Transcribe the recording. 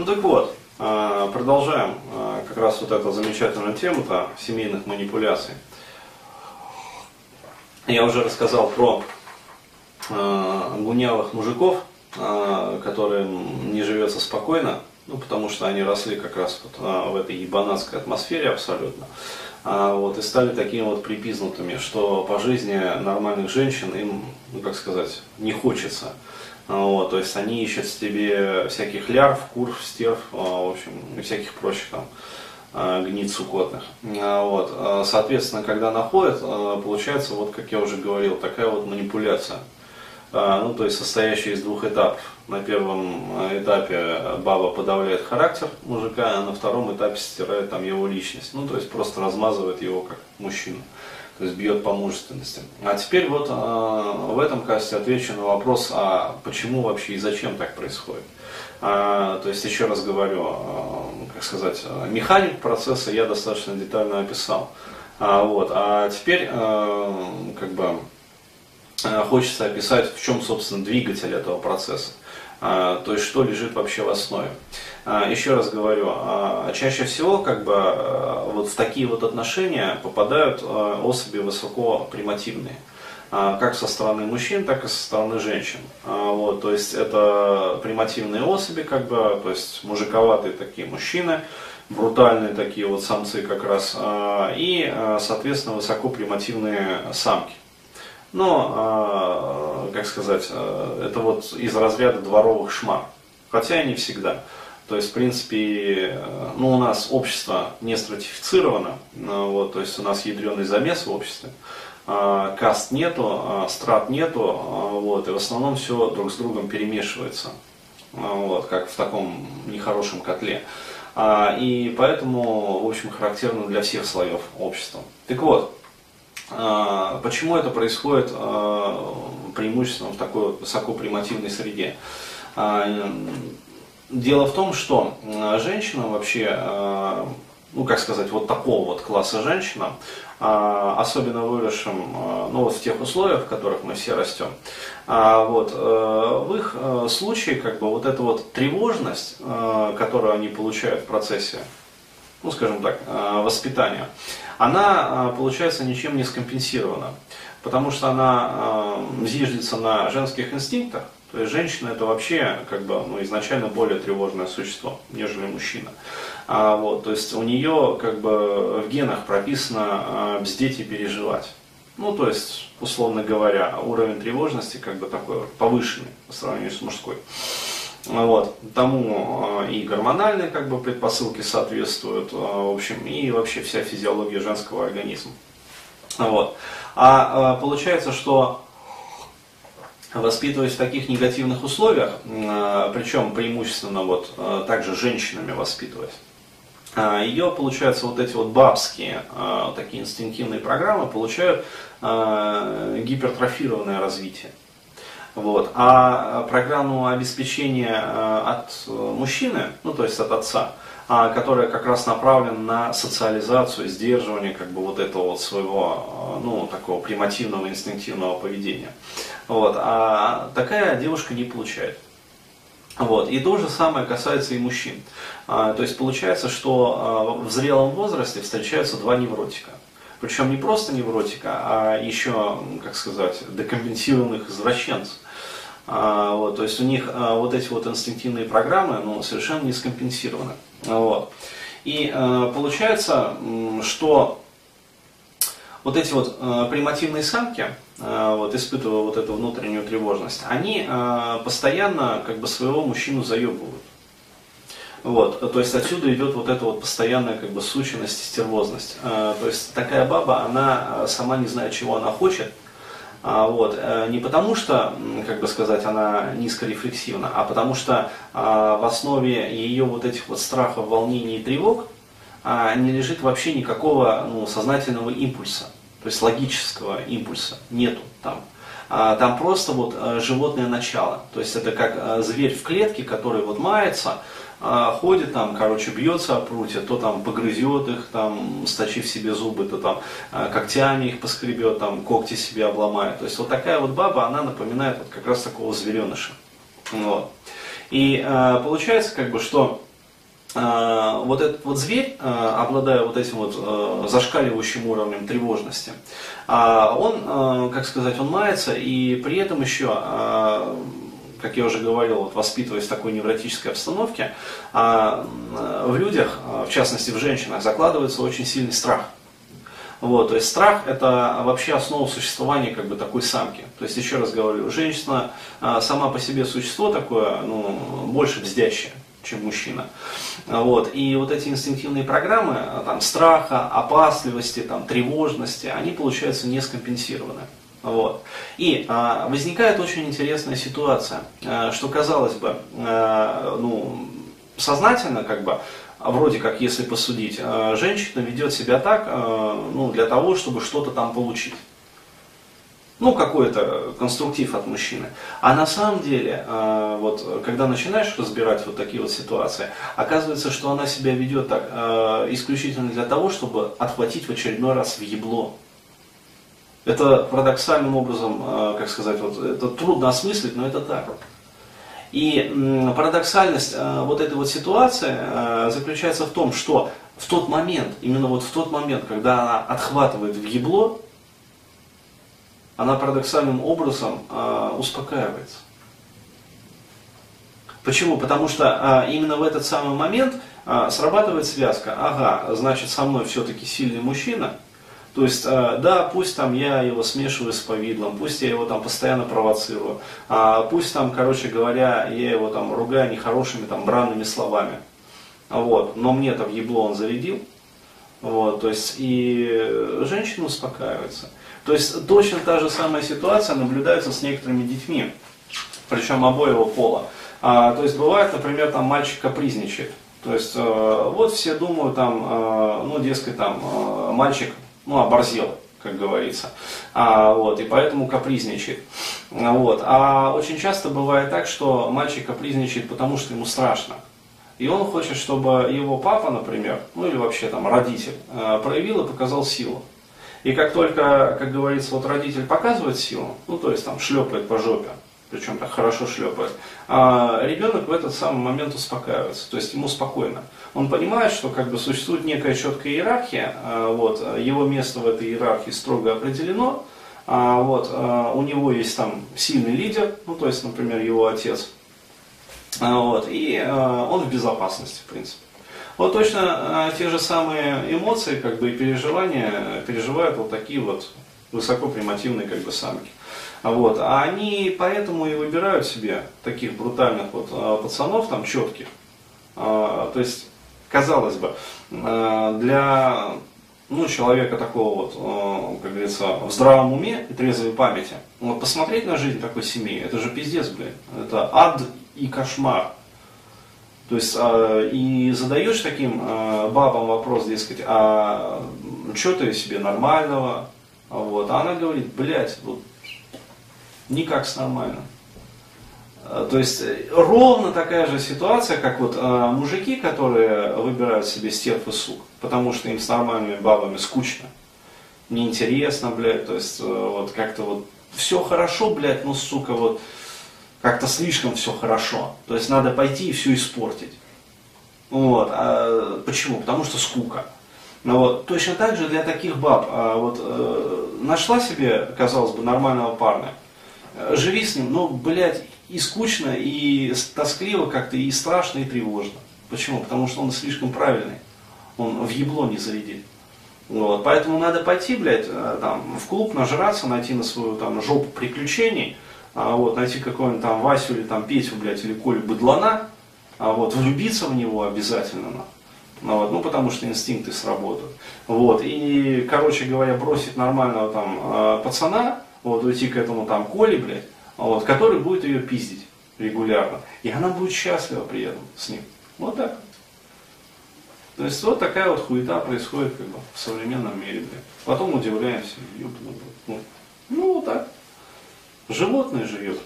Ну так вот, продолжаем как раз вот эту замечательную тему-то семейных манипуляций. Я уже рассказал про гунялых мужиков, которым не живется спокойно, ну, потому что они росли как раз вот в этой ебанатской атмосфере абсолютно, вот, и стали такими вот припизнутыми, что по жизни нормальных женщин им, ну, как сказать, не хочется. Вот, то есть они ищут в тебе всяких лярв, курв, стерв, в общем, и всяких прочих там гниц сукотных. Вот, соответственно, когда находят, получается, вот как я уже говорил, такая вот манипуляция. Ну, то есть состоящая из двух этапов. На первом этапе баба подавляет характер мужика, а на втором этапе стирает там его личность. Ну, то есть просто размазывает его как мужчину. То есть бьет по мужественности. А теперь вот в этом касте отвечу на вопрос, а почему вообще и зачем так происходит. То есть еще раз говорю, как сказать, механику процесса я достаточно детально описал. Вот, а теперь как бы хочется описать, в чем, собственно, двигатель этого процесса. То есть что лежит вообще в основе. Еще раз говорю, чаще всего как бы вот в такие вот отношения попадают особи высокопримативные, как со стороны мужчин, так и со стороны женщин. Вот, то есть это примативные особи, как бы, то есть мужиковатые такие мужчины, брутальные такие вот самцы как раз, и, соответственно, высокопримативные самки. Но, как сказать, это вот из разряда дворовых шмар, хотя и не всегда. То есть, в принципе, ну, у нас общество не стратифицировано, вот, то есть у нас ядреный замес в обществе, каст нету, страт нету, вот, и в основном все друг с другом перемешивается, вот, как в таком нехорошем котле. И поэтому, в общем, характерно для всех слоев общества. Так вот. Почему это происходит преимущественно в такой вот высокопримативной среде? Дело в том, что женщинам вообще, ну как сказать, вот такого вот класса женщинам, особенно выросшим, ну вот в тех условиях, в которых мы все растем, вот, в их случае как бы вот эта вот тревожность, которую они получают в процессе, ну, скажем так, воспитания, она, получается, ничем не скомпенсирована, потому что она зиждется на женских инстинктах, то есть женщина это вообще, как бы, ну, изначально более тревожное существо, нежели мужчина. Вот, то есть у нее, как бы, в генах прописано бздеть и переживать. Ну, то есть, условно говоря, уровень тревожности, как бы, такой повышенный по сравнению с мужской. Вот, тому и гормональные, как бы, предпосылки соответствуют, в общем, и вообще вся физиология женского организма. Вот. А получается, что воспитываясь в таких негативных условиях, причем преимущественно вот также женщинами воспитываясь, ее, получается, вот эти вот бабские такие инстинктивные программы получают гипертрофированное развитие. Вот. А программу обеспечения от мужчины, ну то есть от отца, которая как раз направлена на социализацию, сдерживание как бы вот этого вот своего, ну такого примативного инстинктивного поведения, вот. А такая девушка не получает. Вот. И то же самое касается и мужчин. То есть получается, что в зрелом возрасте встречаются два невротика. Причем не просто невротика, а еще, как сказать, декомпенсированных извращенцев. Вот, то есть у них вот эти вот инстинктивные программы, ну, совершенно не скомпенсированы. Вот. И получается, что вот эти вот примативные самки, вот, испытывая вот эту внутреннюю тревожность, они постоянно как бы своего мужчину заебывают. Вот, то есть отсюда идет вот эта вот постоянная как бы сущность и стервозность. То есть такая баба, она сама не знает, чего она хочет. Вот, не потому что, как бы сказать, она низкорефлексивна, а потому что в основе ее вот этих вот страхов, волнений и тревог не лежит вообще никакого, ну, сознательного импульса, то есть логического импульса нету там. Там просто вот животное начало, то есть это как зверь в клетке, который вот мается, ходит там, короче, бьется о прутья, то там погрызет их, там, сточив себе зубы, то там когтями их поскребет, там, когти себе обломает. То есть вот такая вот баба, она напоминает вот как раз такого звереныша. Вот. И получается, как бы, что вот этот вот зверь, обладая вот этим вот зашкаливающим уровнем тревожности, он, как сказать, он мается, и при этом еще, как я уже говорил, вот воспитываясь в такой невротической обстановке, в людях, в частности в женщинах, закладывается очень сильный страх. Вот, то есть страх – это вообще основа существования как бы такой самки. То есть, еще раз говорю, женщина сама по себе существо такое, ну, больше бздящее, чем мужчина. Вот. И вот эти инстинктивные программы там, страха, опасливости, там, тревожности, они, получается, не скомпенсированы. Вот. И возникает очень интересная ситуация, что, казалось бы, ну, сознательно, как бы, вроде как, если посудить, женщина ведет себя так, ну, для того, чтобы что-то там получить. Ну, какой-то конструктив от мужчины. А на самом деле, вот, когда начинаешь разбирать вот такие вот ситуации, оказывается, что она себя ведет так исключительно для того, чтобы отхватить в очередной раз въебло. Это парадоксальным образом, как сказать, вот, это трудно осмыслить, но это так. И парадоксальность вот этой вот ситуации заключается в том, что в тот момент, именно вот в тот момент, когда она отхватывает въебло, она парадоксальным образом успокаивается. Почему? Потому что именно в этот самый момент срабатывает связка. Ага, значит, со мной все-таки сильный мужчина. То есть, да, пусть там я его смешиваю с повидлом, пусть я его там постоянно провоцирую, пусть там, короче говоря, я его там ругаю нехорошими там бранными словами. Вот. Но мне-то въебло он зарядил. Вот. То есть, и женщина успокаивается. То есть, точно та же самая ситуация наблюдается с некоторыми детьми, причем обоего пола. То есть, бывает, например, там мальчик капризничает. То есть, вот все думают, там, ну, дескать, там, мальчик, ну, оборзел, как говорится, вот, и поэтому капризничает. Вот. А очень часто бывает так, что мальчик капризничает, потому что ему страшно. И он хочет, чтобы его папа, например, ну или вообще там родитель, проявил и показал силу. И как только, как говорится, вот родитель показывает силу, ну то есть там шлепает по жопе, причем так хорошо шлепает, а ребенок в этот самый момент успокаивается, то есть ему спокойно. Он понимает, что как бы существует некая четкая иерархия, вот, его место в этой иерархии строго определено, вот, у него есть там сильный лидер, ну то есть, например, его отец, вот, и он в безопасности, в принципе. Вот точно те же самые эмоции, как бы, и переживания переживают вот такие вот высокопримативные, как бы, самки. Вот. А они поэтому и выбирают себе таких брутальных вот пацанов, там, четких. То есть, казалось бы, для, ну, человека такого вот, как говорится, в здравом уме и трезвой памяти, вот посмотреть на жизнь такой семьи, это же пиздец, блин, это ад и кошмар. То есть, и задаешь таким бабам вопрос, дескать, а что ты себе нормального? Вот. А она говорит, блядь, вот, никак с нормальным. То есть, ровно такая же ситуация, как вот мужики, которые выбирают себе стерв и сук, потому что им с нормальными бабами скучно, неинтересно, блядь, то есть, вот как-то вот все хорошо, блядь, но, сука, вот, как-то слишком все хорошо. То есть надо пойти и все испортить. Вот. А почему? Потому что скука. Ну, вот. Точно так же для таких баб. Вот, нашла себе, казалось бы, нормального парня. Живи с ним, но, блядь, и скучно, и тоскливо как-то, и страшно, и тревожно. Почему? Потому что он слишком правильный. Он въебло не зарядит. Вот. Поэтому надо пойти, блядь, там, в клуб, нажраться, найти на свою там жопу приключений. Вот, найти какого-нибудь там Васю или там Петю, блядь, или Колю быдлана, вот, влюбиться в него обязательно, вот, ну, потому что инстинкты сработают. Вот, и, короче говоря, бросить нормального там пацана, вот, уйти к этому там Коле, блядь, вот, который будет ее пиздить регулярно. И она будет счастлива при этом с ним. Вот так. То есть вот такая вот хуета происходит, как бы, в современном мире, блядь. Потом удивляемся, ёпта, ну, вот так. Животное живет.